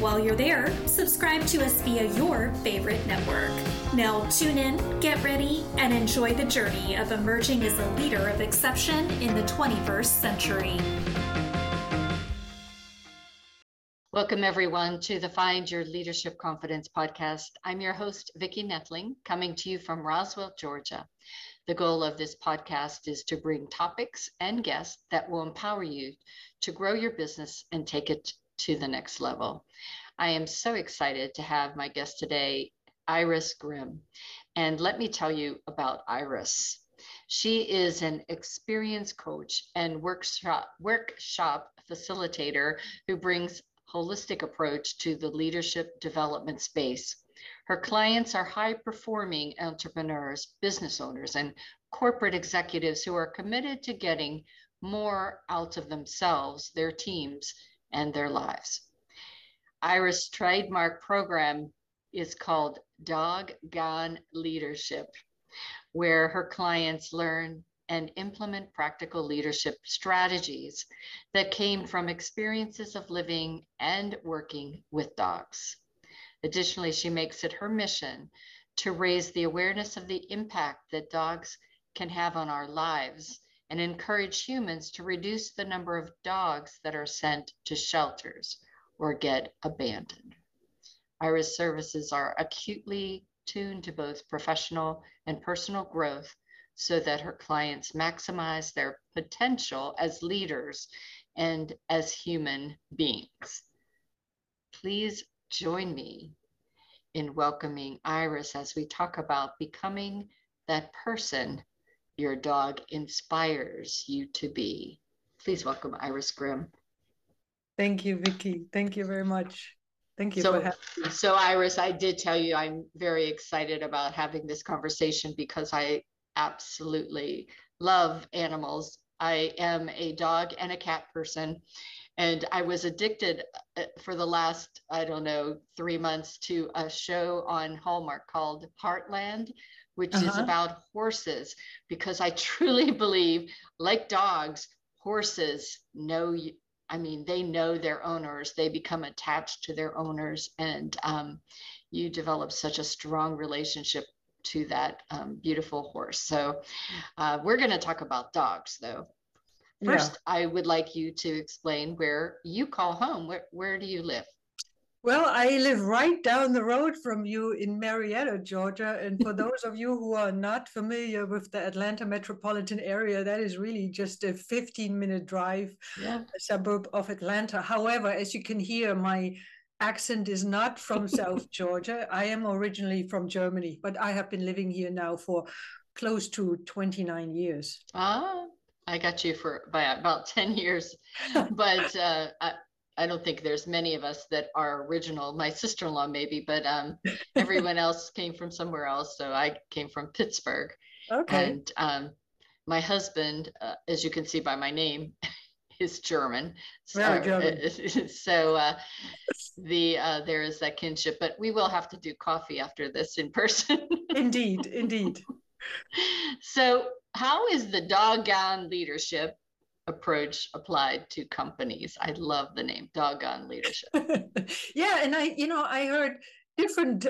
While you're there, subscribe to us via your favorite network. Now tune in, get ready, and enjoy the journey of emerging as a leader of exception in the 21st century. Welcome everyone to the Find Your Leadership Confidence podcast. I'm your host, Vicki Nettling, coming to you from Roswell, Georgia. The goal of this podcast is to bring topics and guests that will empower you to grow your business and take it to the next level. I am so excited to have my guest today, Iris Grimm. And let me tell you about Iris. She is an experienced coach and workshop facilitator who brings holistic approach to the leadership development space. Her clients are high-performing entrepreneurs, business owners, and corporate executives who are committed to getting more out of themselves, their teams, and their lives. Iris' trademark program is called Dog Gone Leadership, where her clients learn and implement practical leadership strategies that came from experiences of living and working with dogs. Additionally, she makes it her mission to raise the awareness of the impact that dogs can have on our lives and encourage humans to reduce the number of dogs that are sent to shelters or get abandoned. Iris' services are acutely tuned to both professional and personal growth so that her clients maximize their potential as leaders and as human beings. Please join me in welcoming Iris as we talk about becoming that person your dog inspires you to be. Please welcome Iris Grimm. Thank you, Vicki. Thank you very much. Thank you for having me. So Iris, I did tell you I'm very excited about having this conversation because I absolutely love animals. I am a dog and a cat person. And I was addicted for the last, 3 months to a show on Hallmark called Heartland, which is about horses, because I truly believe, like dogs, horses they know their owners, they become attached to their owners, and you develop such a strong relationship to that beautiful horse. So we're going to talk about dogs, though. First, yeah. I would like you to explain where you call home. Where do you live? Well, I live right down the road from you in Marietta, Georgia. And for those of you who are not familiar with the Atlanta metropolitan area, that is really just a 15-minute drive, a suburb of Atlanta. However, as you can hear, my accent is not from South Georgia. I am originally from Germany, but I have been living here now for close to 29 years. Ah, I got you by about 10 years, but I don't think there's many of us that are original. My sister-in-law maybe, but everyone else came from somewhere else. So I came from Pittsburgh. Okay. And my husband, as you can see by my name, is German. There is that kinship, but we will have to do coffee after this in person. Indeed. So how is the Dog Gone Leadership approach applied to companies? I love the name Dog Gone Leadership. Yeah, and I heard different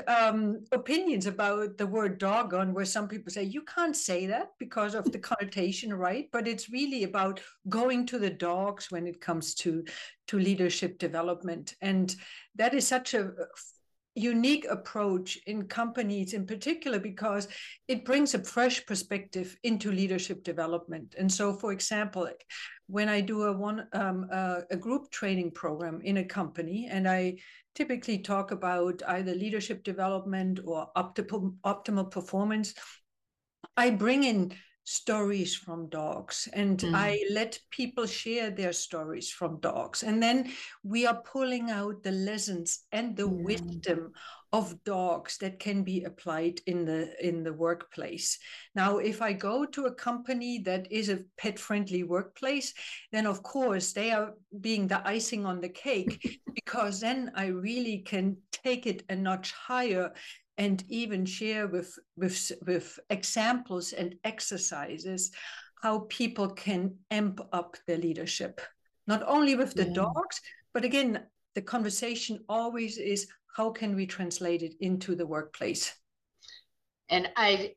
opinions about the word doggone, where some people say you can't say that because of the connotation, right? But it's really about going to the dogs when it comes to leadership development, and that is such a unique approach in companies in particular, because it brings a fresh perspective into leadership development. And so, for example, when I do a group training program in a company, and I typically talk about either leadership development or optimal performance, I bring in stories from dogs, and I let people share their stories from dogs, and then we are pulling out the lessons and the wisdom of dogs that can be applied in the workplace. Now, if I go to a company that is a pet-friendly workplace, then of course they are being the icing on the cake, because then I really can take it a notch higher and even share with examples and exercises how people can amp up their leadership, not only with the dogs, but again, the conversation always is how can we translate it into the workplace. And I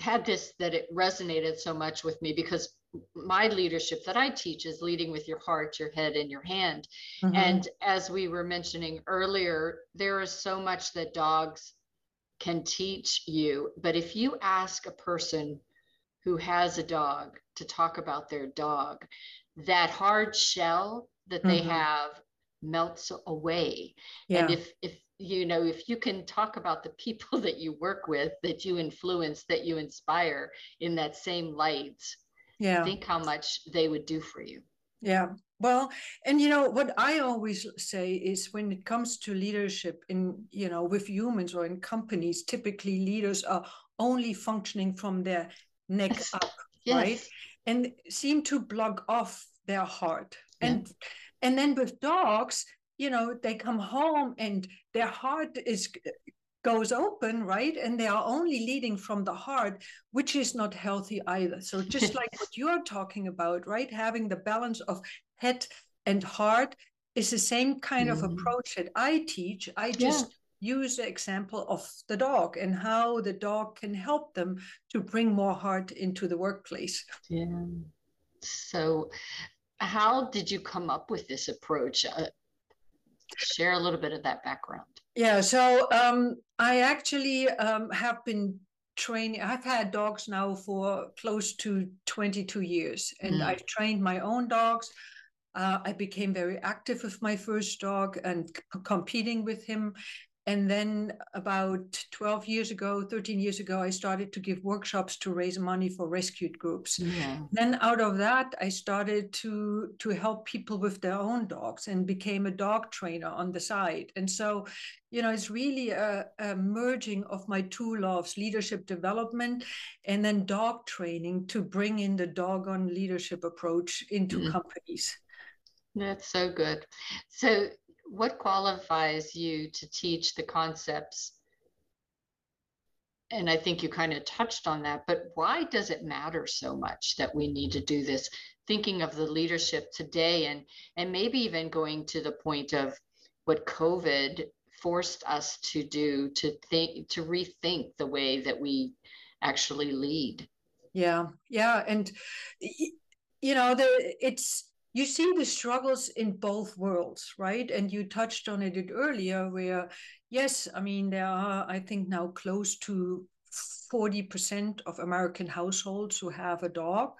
had this, that it resonated so much with me, because my leadership that I teach is leading with your heart, your head, and your hand. Mm-hmm. And as we were mentioning earlier, there is so much that dogs can teach you. But if you ask a person who has a dog to talk about their dog, that hard shell that they have melts away. Yeah. And if you know, if you can talk about the people that you work with, that you influence, that you inspire in that same light, think how much they would do for you. Yeah. Well, and you know, what I always say is when it comes to leadership in, you know, with humans or in companies, typically leaders are only functioning from their neck up, right? And seem to block off their heart. And then with dogs, you know, they come home and their heart goes open, right? And they are only leading from the heart, which is not healthy either. So just like what you're talking about, right? Having the balance of head and heart is the same kind of approach that I teach. I just use the example of the dog and how the dog can help them to bring more heart into the workplace. Yeah. So how did you come up with this approach? Share a little bit of that background. Yeah, so I actually have been training. I've had dogs now for close to 22 years, and I've trained my own dogs. I became very active with my first dog and competing with him. And then about 13 years ago, I started to give workshops to raise money for rescued groups. Yeah. Then out of that, I started to help people with their own dogs and became a dog trainer on the side. And so, you know, it's really a merging of my two loves, leadership development and then dog training, to bring in the doggone leadership approach into companies. That's so good. So what qualifies you to teach the concepts? And I think you kind of touched on that, but why does it matter so much that we need to do this? Thinking of the leadership today, and maybe even going to the point of what COVID forced us to do, to rethink the way that we actually lead. Yeah. And, you know, you see the struggles in both worlds, right? And you touched on it earlier where, yes, I mean, there are, I think now close to 40% of American households who have a dog.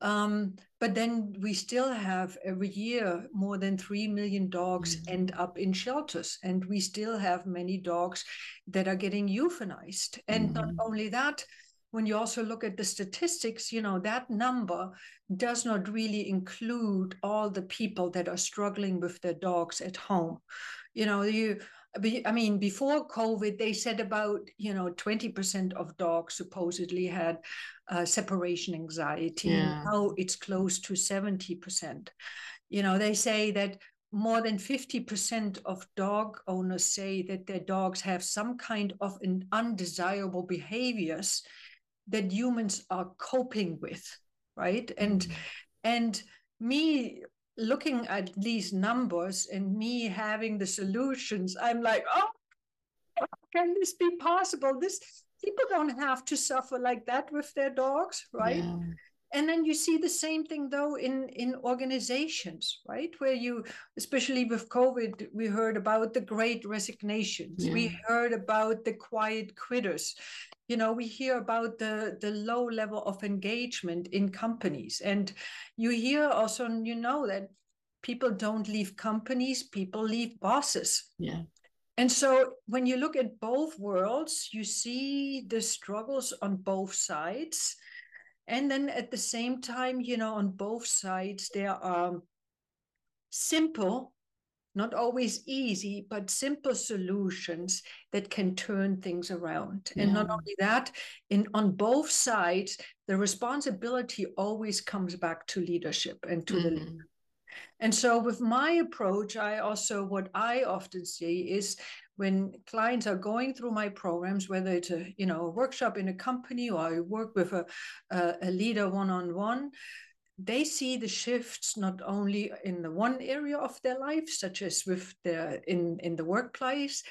But then we still have every year more than 3 million dogs end up in shelters. And we still have many dogs that are getting euthanized. And not only that, when you also look at the statistics, you know, that number does not really include all the people that are struggling with their dogs at home. You know, I mean, before COVID, they said about, you know, 20% of dogs supposedly had separation anxiety. Yeah. Now it's close to 70%. You know, they say that more than 50% of dog owners say that their dogs have some kind of an undesirable behaviors that humans are coping with, right? And me looking at these numbers and me having the solutions, I'm like, oh, how can this be possible? People don't have to suffer like that with their dogs, right? Yeah. And then you see the same thing though in organizations, right? Where you, especially with COVID, we heard about the great resignations. Yeah. We heard about the quiet quitters. You know, we hear about the low level of engagement in companies. And you hear also, you know, that people don't leave companies, people leave bosses. Yeah. And so when you look at both worlds, you see the struggles on both sides. And then at the same time, you know, on both sides, there are simple, not always easy, but simple solutions that can turn things around. Yeah. And not only that, on both sides, the responsibility always comes back to leadership and to the leader. And so with my approach, what I often see is when clients are going through my programs, whether it's a workshop in a company or I work with a leader one-on-one, they see the shifts not only in the one area of their life, such as with their in the workplace,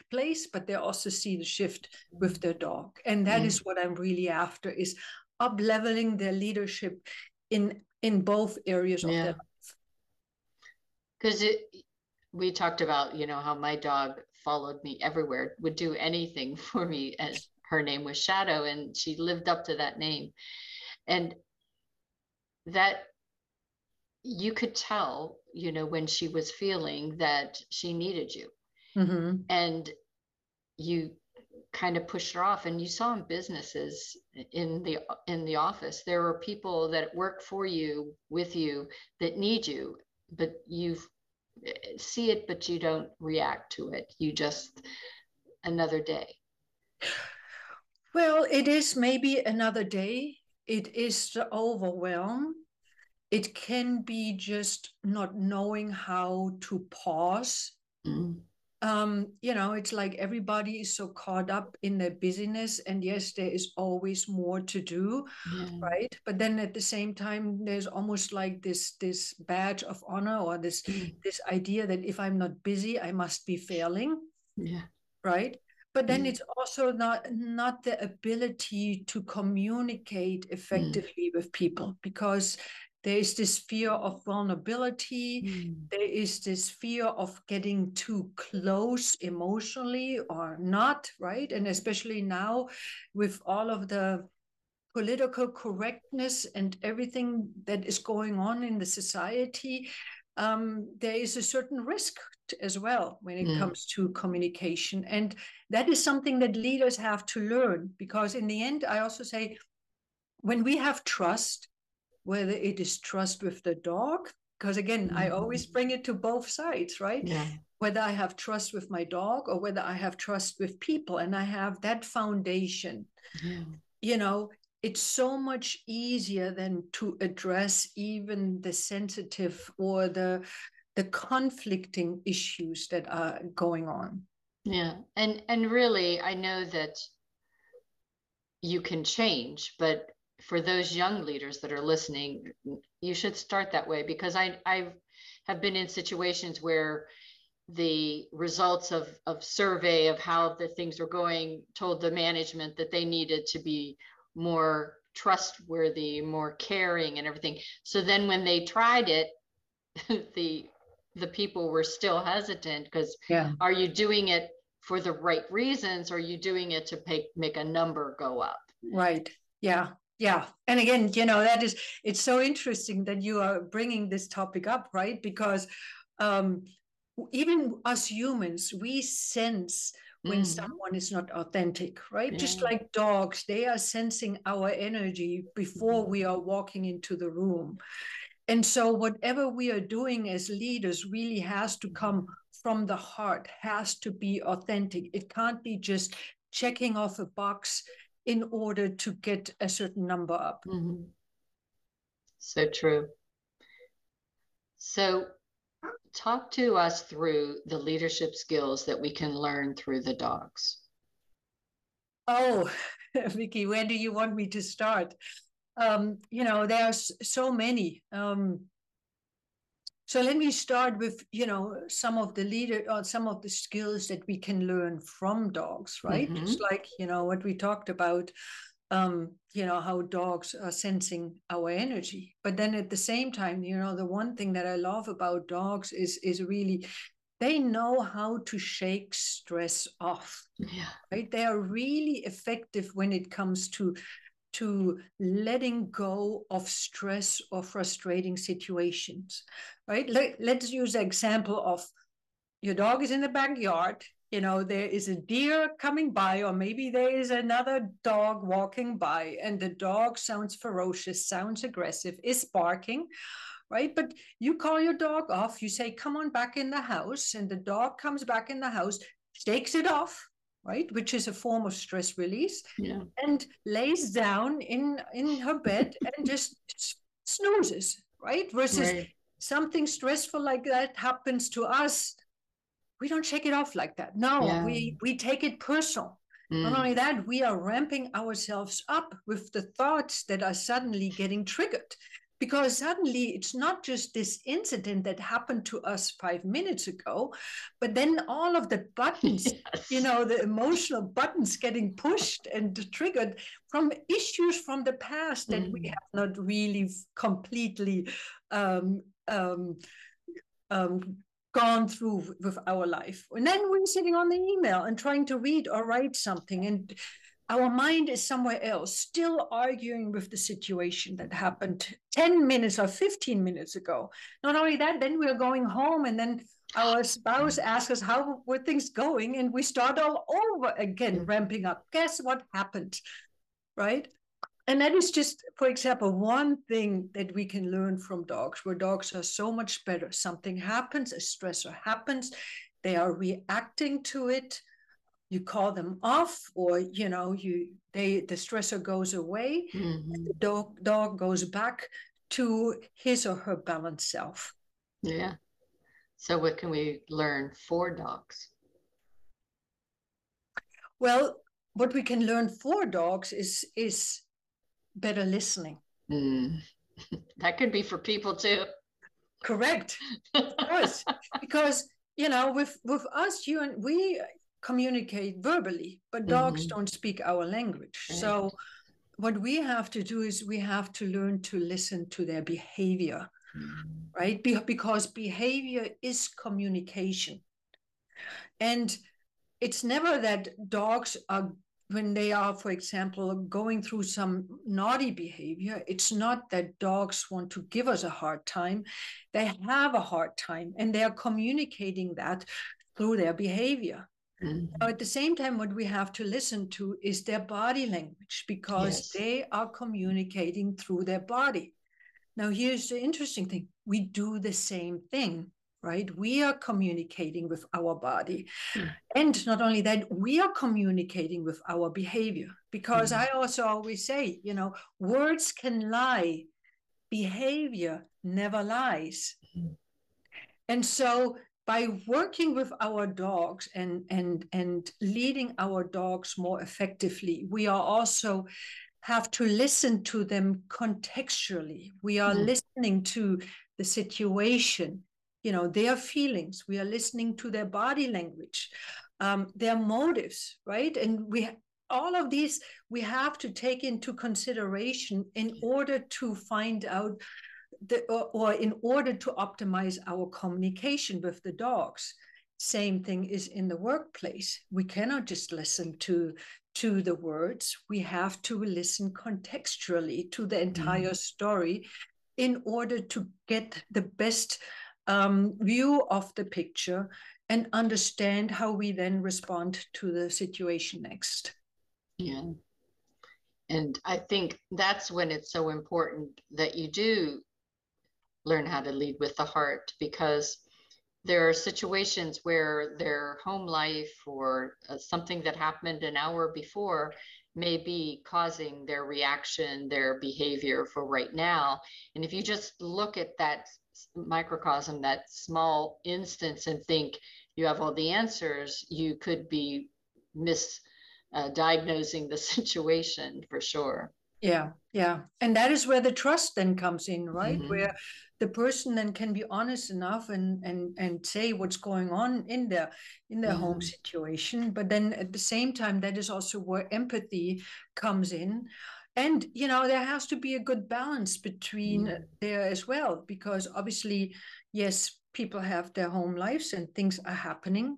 but they also see the shift with their dog. And that is what I'm really after, is up-leveling their leadership in both areas of their life. Because we talked about, you know, how my dog followed me everywhere, would do anything for me, as her name was Shadow, and she lived up to that name. And that you could tell, you know, when she was feeling that she needed you. Mm-hmm. And you kind of pushed her off, and you saw in businesses, in the office, there were people that work for you, with you, that need you, but you see it, but you don't react to it. You just, another day. Well, it is maybe another day. It is the overwhelm. It can be just not knowing how to pause. Mm-hmm. It's like everybody is so caught up in their busyness, and yes, there is always more to do, right? But then at the same time, there's almost like this badge of honor, or this idea that if I'm not busy, I must be failing, right? But then it's also not the ability to communicate effectively with people, because there is this fear of vulnerability. There is this fear of getting too close emotionally or not, right? And especially now with all of the political correctness and everything that is going on in the society, there is a certain risk as well when it comes to communication. And that is something that leaders have to learn, because in the end, I also say, when we have trust, whether it is trust with the dog, because again, I always bring it to both sides, right? Yeah. Whether I have trust with my dog or whether I have trust with people, and I have that foundation, you know, it's so much easier than to address even the sensitive or the conflicting issues that are going on. Yeah, and really, I know that you can change, but for those young leaders that are listening, you should start that way, because I have been in situations where the results of survey of how the things were going told the management that they needed to be more trustworthy, more caring and everything. So then when they tried it, the people were still hesitant, because are you doing it for the right reasons? Or are you doing it to make a number go up? Right. Yeah. Yeah. And again, you know, it's so interesting that you are bringing this topic up, right? Because even us humans, we sense when someone is not authentic, right? Yeah. Just like dogs, they are sensing our energy before we are walking into the room. And so whatever we are doing as leaders really has to come from the heart, has to be authentic. It can't be just checking off a box in order to get a certain number up. Mm-hmm. So true. So talk to us through the leadership skills that we can learn through the dogs. Oh, Vicki, where do you want me to start? There are so many. So let me start with, you know, some of the skills that we can learn from dogs, right? Mm-hmm. Just like, you know, what we talked about, how dogs are sensing our energy. But then at the same time, you know, the one thing that I love about dogs is really they know how to shake stress off. Yeah. Right? They are really effective when it comes to letting go of stress or frustrating situations, right? Let's use the example of your dog is in the backyard You know, there is a deer coming by, or maybe there is another dog walking by, and the dog sounds ferocious, sounds aggressive, is barking, right? But you call your dog off, you say, come on back in the house, and the dog comes back in the house, shakes it off, right? Which is a form of stress release, yeah. And lays down in her bed and just snoozes, right? Versus something stressful like that happens to us. We don't shake it off like that. No, yeah. we take it personal. Mm. Not only that, we are ramping ourselves up with the thoughts that are suddenly getting triggered, because suddenly it's not just this incident that happened to us 5 minutes ago, but then all of the buttons, yes. you know, the emotional buttons getting pushed and triggered from issues from the past that we have not really completely gone through with our life. And then we're sitting on the email and trying to read or write something, and our mind is somewhere else, still arguing with the situation that happened 10 minutes or 15 minutes ago. Not only that, then we're going home, and then our spouse asks us, how were things going? And we start all over again, ramping up. Guess what happened, right? And that is just, for example, one thing that we can learn from dogs, where dogs are so much better. Something happens, a stressor happens, they are reacting to it. You call them off, or, you know, the stressor goes away, and the dog goes back to his or her balanced self. Yeah. So what can we learn for dogs? Well, what we can learn for dogs is better listening. That could be for people too. Correct. Of course. Because, you know, with us, you and we communicate verbally, but dogs don't speak our language. Right. So what we have to do is we have to learn to listen to their behavior, right? Because behavior is communication. And it's never that dogs are, when they are, for example, going through some naughty behavior, it's not that dogs want to give us a hard time. They have a hard time, and they are communicating that through their behavior. Now, at the same time, what we have to listen to is their body language, because they are communicating through their body. Now, here's the interesting thing. We do the same thing, right? We are communicating with our body. And not only that, we are communicating with our behavior, because I also always say, you know, words can lie. Behavior never lies. And so by working with our dogs and leading our dogs more effectively, we are also have to listen to them contextually. We are listening to the situation, you know, their feelings. We are listening to their body language, their motives, right? And all of these we have to take into consideration in order to find out in order to optimize our communication with the dogs. Same thing is in the workplace. We cannot just listen to the words. We have to listen contextually to the entire story in order to get the best view of the picture and understand how we then respond to the situation next. Yeah. And I think that's when it's so important that you do learn how to lead with the heart, because there are situations where their home life or something that happened an hour before may be causing their reaction, their behavior for right now. And if you just look at that microcosm, that small instance, and think you have all the answers, you could be diagnosing the situation for sure. Yeah. And that is where the trust then comes in, right? Where the person then can be honest enough and say what's going on in their home situation. But then at the same time, that is also where empathy comes in. And, you know, there has to be a good balance between there as well, because obviously, yes, people have their home lives and things are happening.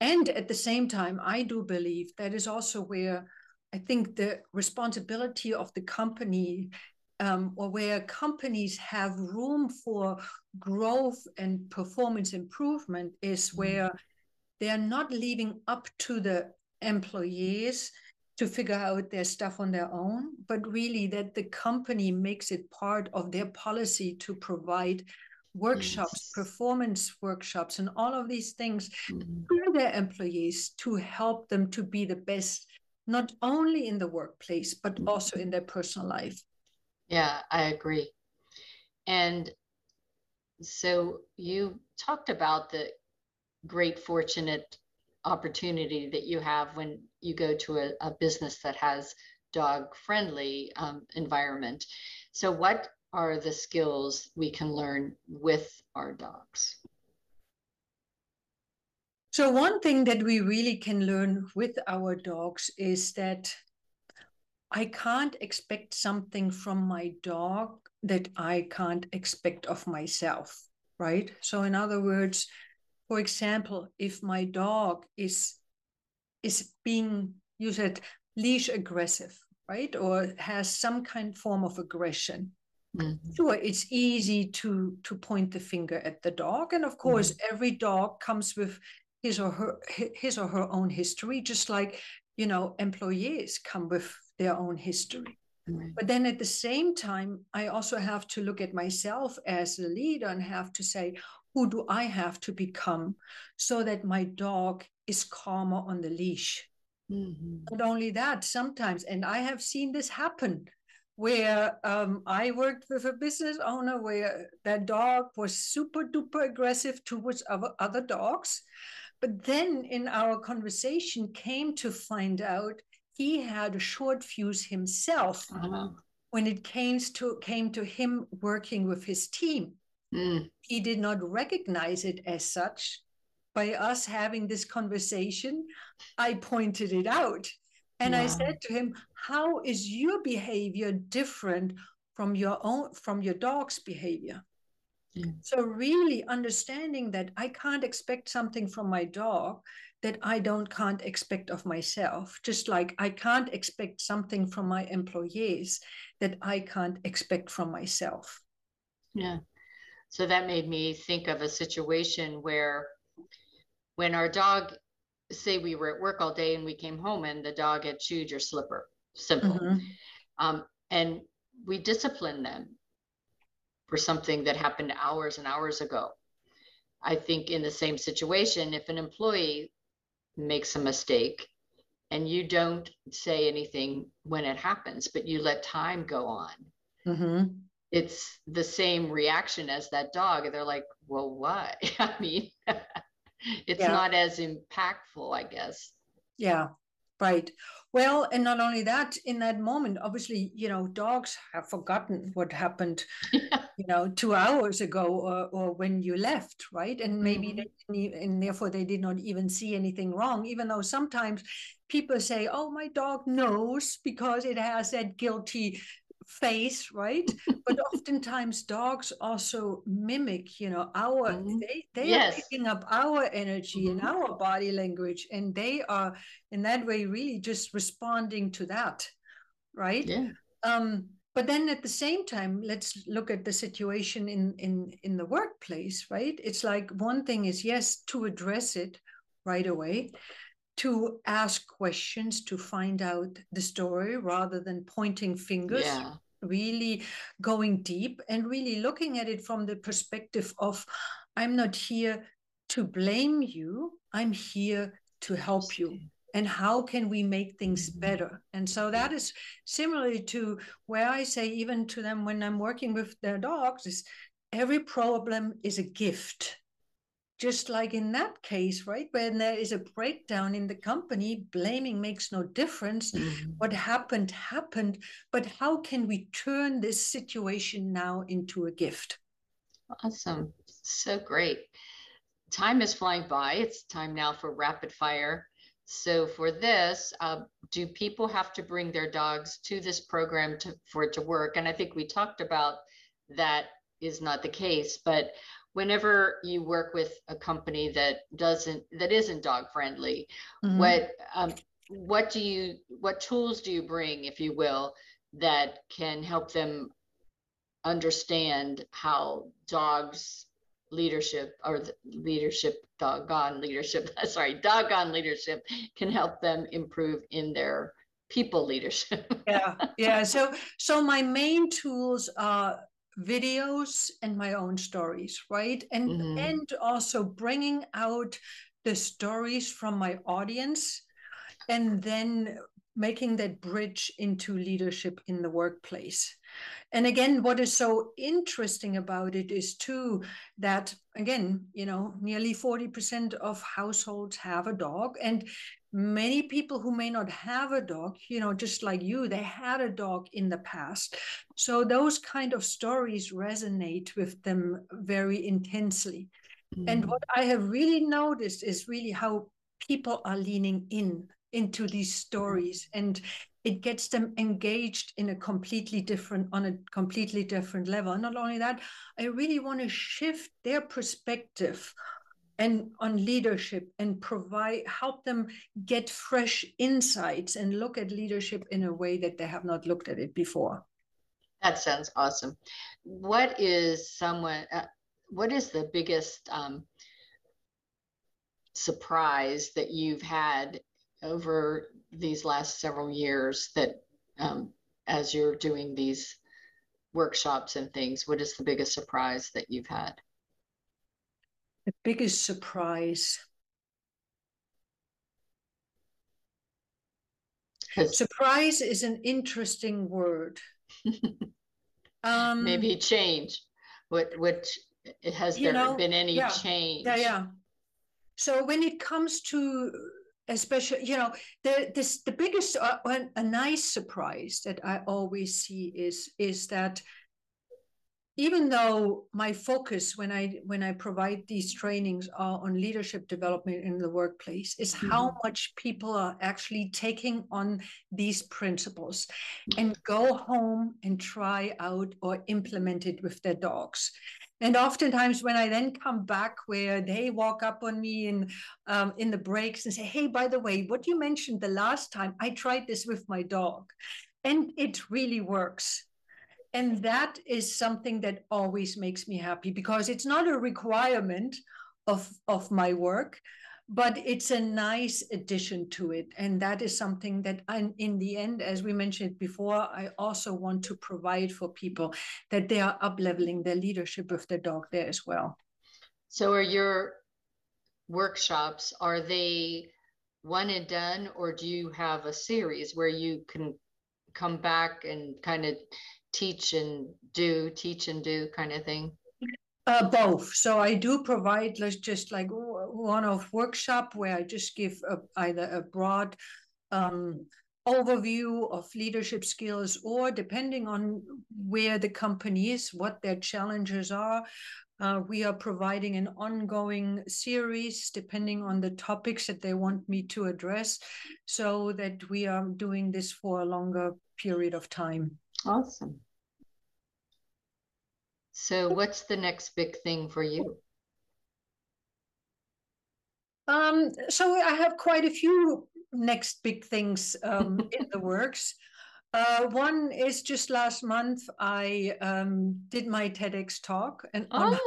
And at the same time, I do believe that is also where I think the responsibility of the company, or where companies have room for growth and performance improvement, is where They are not leaving up to the employees to figure out their stuff on their own, but really that the company makes it part of their policy to provide workshops, performance workshops, and all of these things to their employees to help them to be the best, not only in the workplace, but also in their personal life. Yeah, I agree. And so you talked about the great fortunate opportunity that you have when you go to a business that has dog-friendly environment. So what are the skills we can learn with our dogs? So one thing that we really can learn with our dogs is that I can't expect something from my dog that I can't expect of myself, right? So in other words, for example, if my dog is being, you said, leash aggressive, right? Or has some kind of form of aggression. Mm-hmm. Sure, it's easy to point the finger at the dog. And of course, every dog comes with his or her own history, just like, you know, employees come with their own history. Mm-hmm. But then at the same time, I also have to look at myself as a leader and have to say, who do I have to become so that my dog is calmer on the leash? Mm-hmm. Not only that, sometimes, and I have seen this happen, where I worked with a business owner where that dog was super duper aggressive towards other dogs. But then in our conversation came to find out he had a short fuse himself when it came to him working with his team. Mm. He did not recognize it as such. By us having this conversation, I pointed it out. And I said to him, how is your behavior different from your dog's behavior? Yeah. So really understanding that I can't expect something from my dog that I can't expect of myself, just like I can't expect something from my employees that I can't expect from myself. Yeah. So that made me think of a situation where when our dog, say we were at work all day and we came home and the dog had chewed your slipper, simple. Mm-hmm. And we disciplined them for something that happened hours and hours ago. I think in the same situation, if an employee makes a mistake and you don't say anything when it happens, but you let time go on, it's the same reaction as that dog. They're like, well, why? I mean... It's not as impactful, I guess. Yeah, right. Well, and not only that, in that moment, obviously, you know, dogs have forgotten what happened, you know, 2 hours ago or when you left, right? And maybe therefore they did not even see anything wrong, even though sometimes people say, oh, my dog knows because it has that guilty face, right? But oftentimes dogs also mimic, you know, our they are picking up our energy and our body language, and they are in that way really just responding to that, right? But then at the same time, let's look at the situation in the workplace, right? It's like one thing is, yes, to address it right away, to ask questions, to find out the story rather than pointing fingers, really going deep and really looking at it from the perspective of, I'm not here to blame you, I'm here to help you. And how can we make things better? And so that is similarly to where I say even to them when I'm working with their dogs is every problem is a gift. Just like in that case, right, when there is a breakdown in the company, blaming makes no difference. What happened, but how can we turn this situation now into a gift? Awesome. So great. Time is flying by. It's time now for rapid fire. So for this, do people have to bring their dogs to this program for it to work? And I think we talked about that is not the case, but whenever you work with a company that isn't dog friendly, what tools do you bring, if you will, that can help them understand how dogs Leadership, or the leadership, doggone leadership, sorry, doggone leadership can help them improve in their people leadership. Yeah. So my main tools are videos and my own stories, right? And mm-hmm. and also bringing out the stories from my audience and then making that bridge into leadership in the workplace. And again, what is so interesting about it is too that, again, nearly 40% of households have a dog, and many people who may not have a dog, just like you, they had a dog in the past. So those kind of stories resonate with them very intensely. Mm-hmm. And what I have really noticed is really how people are leaning into these stories, and it gets them engaged on a completely different level. Not only that, I really want to shift their perspective and on leadership and help them get fresh insights and look at leadership in a way that they have not looked at it before. That sounds awesome. What is the biggest surprise that you've had over these last several years that as you're doing these workshops and things, what is the biggest surprise that you've had? The biggest surprise. Surprise is an interesting word. Maybe change. Has there been any change? Yeah. So when it comes to especially, the biggest, a nice surprise that I always see is that even though my focus when I provide these trainings are on leadership development in the workplace, is mm-hmm. how much people are actually taking on these principles and go home and try out or implement it with their dogs. And oftentimes when I then come back where they walk up on me in the breaks and say, hey, by the way, what you mentioned the last time, I tried this with my dog and it really works. And that is something that always makes me happy, because it's not a requirement of my work, but it's a nice addition to it. And that is something that in the end, as we mentioned before, I also want to provide for people, that they are up-leveling their leadership of their dog there as well. So are your workshops, are they one and done, or do you have a series where you can come back and kind of teach and do kind of thing? Both. So I do provide just like one-off workshop where I just give either a broad overview of leadership skills, or depending on where the company is, what their challenges are. We are providing an ongoing series depending on the topics that they want me to address, so that we are doing this for a longer period of time. Awesome. So what's the next big thing for you? So I have quite a few next big things in the works. One is just last month, I did my TEDx talk on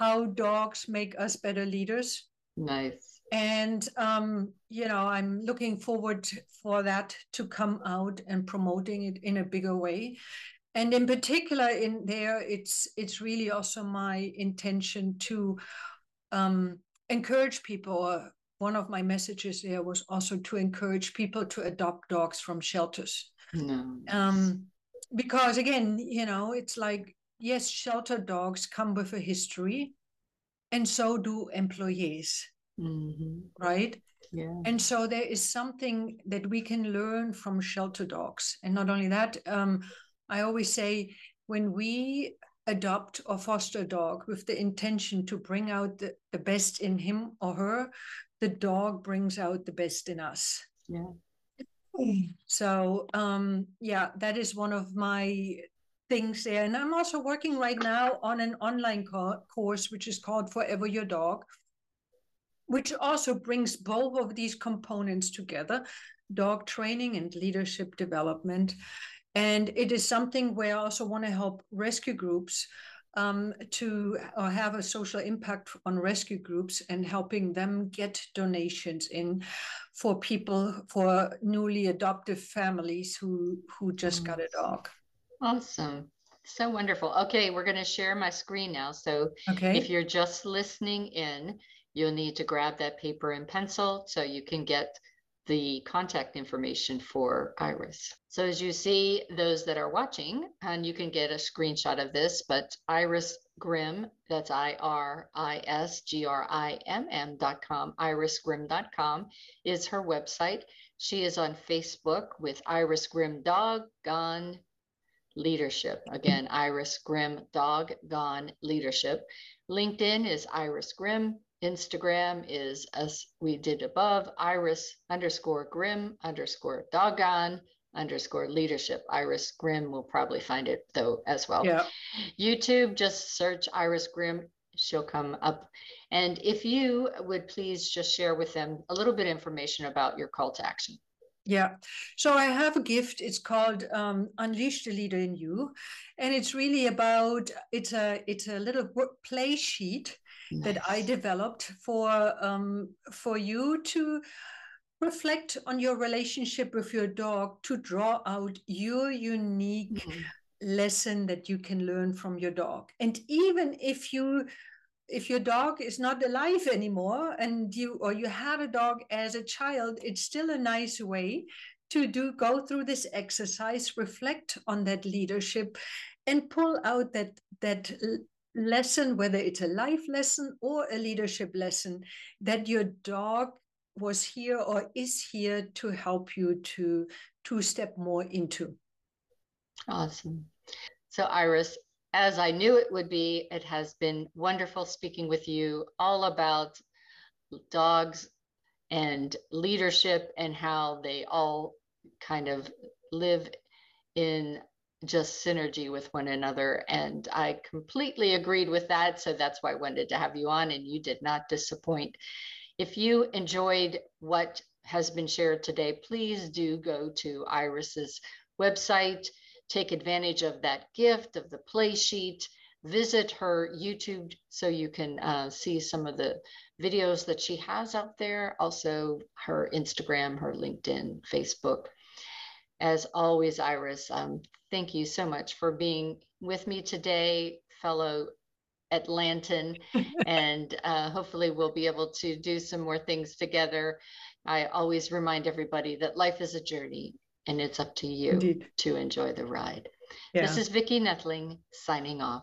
how dogs make us better leaders. Nice. And, I'm looking forward for that to come out and promoting it in a bigger way. And in particular, in there, it's really also my intention to encourage people. One of my messages there was also to encourage people to adopt dogs from shelters. No. Because again, it's like, yes, shelter dogs come with a history, and so do employees, mm-hmm. right? Yeah. And so there is something that we can learn from shelter dogs. And not only that, I always say, when we adopt or foster a dog with the intention to bring out the best in him or her, the dog brings out the best in us. Yeah. So, that is one of my things there. And I'm also working right now on an online course, which is called Forever Your Dog, which also brings both of these components together, dog training and leadership development. And it is something where I also want to help rescue groups to have a social impact on rescue groups and helping them get donations in for people, for newly adoptive families who just got a dog. Awesome. So wonderful. Okay, we're going to share my screen now. So if you're just listening in, you'll need to grab that paper and pencil so you can get the contact information for Iris. So as you see, those that are watching, and you can get a screenshot of this, but Iris Grimm, that's irisgrimm.com, irisgrimm.com is her website. She is on Facebook with Iris Grimm Dog Gone Leadership. Again, Iris Grimm Dog Gone Leadership. LinkedIn is Iris Grimm. Instagram is, as we did above, iris_grimm_doggone_leadership. Iris Grimm will probably find it though as well. Yeah. YouTube, just search Iris Grimm. She'll come up. And if you would please just share with them a little bit of information about your call to action. Yeah. So I have a gift. It's called Unleash the Leader in You. And it's really about, it's a little play sheet that I developed for you to reflect on your relationship with your dog, to draw out your unique lesson that you can learn from your dog. And even if your dog is not alive anymore and you had a dog as a child, it's still a nice way to go through this exercise, reflect on that leadership and pull out that lesson, whether it's a life lesson or a leadership lesson that your dog was here or is here to help you to two-step more into. Awesome. So Iris, as I knew it would be, it has been wonderful speaking with you all about dogs and leadership and how they all kind of live in just synergy with one another. And I completely agreed with that. So that's why I wanted to have you on, and you did not disappoint. If you enjoyed what has been shared today, please do go to Iris's website. Take advantage of that gift of the play sheet. Visit her YouTube so you can see some of the videos that she has out there. Also her Instagram, her LinkedIn, Facebook. As always, Iris, thank you so much for being with me today, fellow Atlantan, and hopefully we'll be able to do some more things together. I always remind everybody that life is a journey, and it's up to you to enjoy the ride. Yeah. This is Vicki Nettling signing off.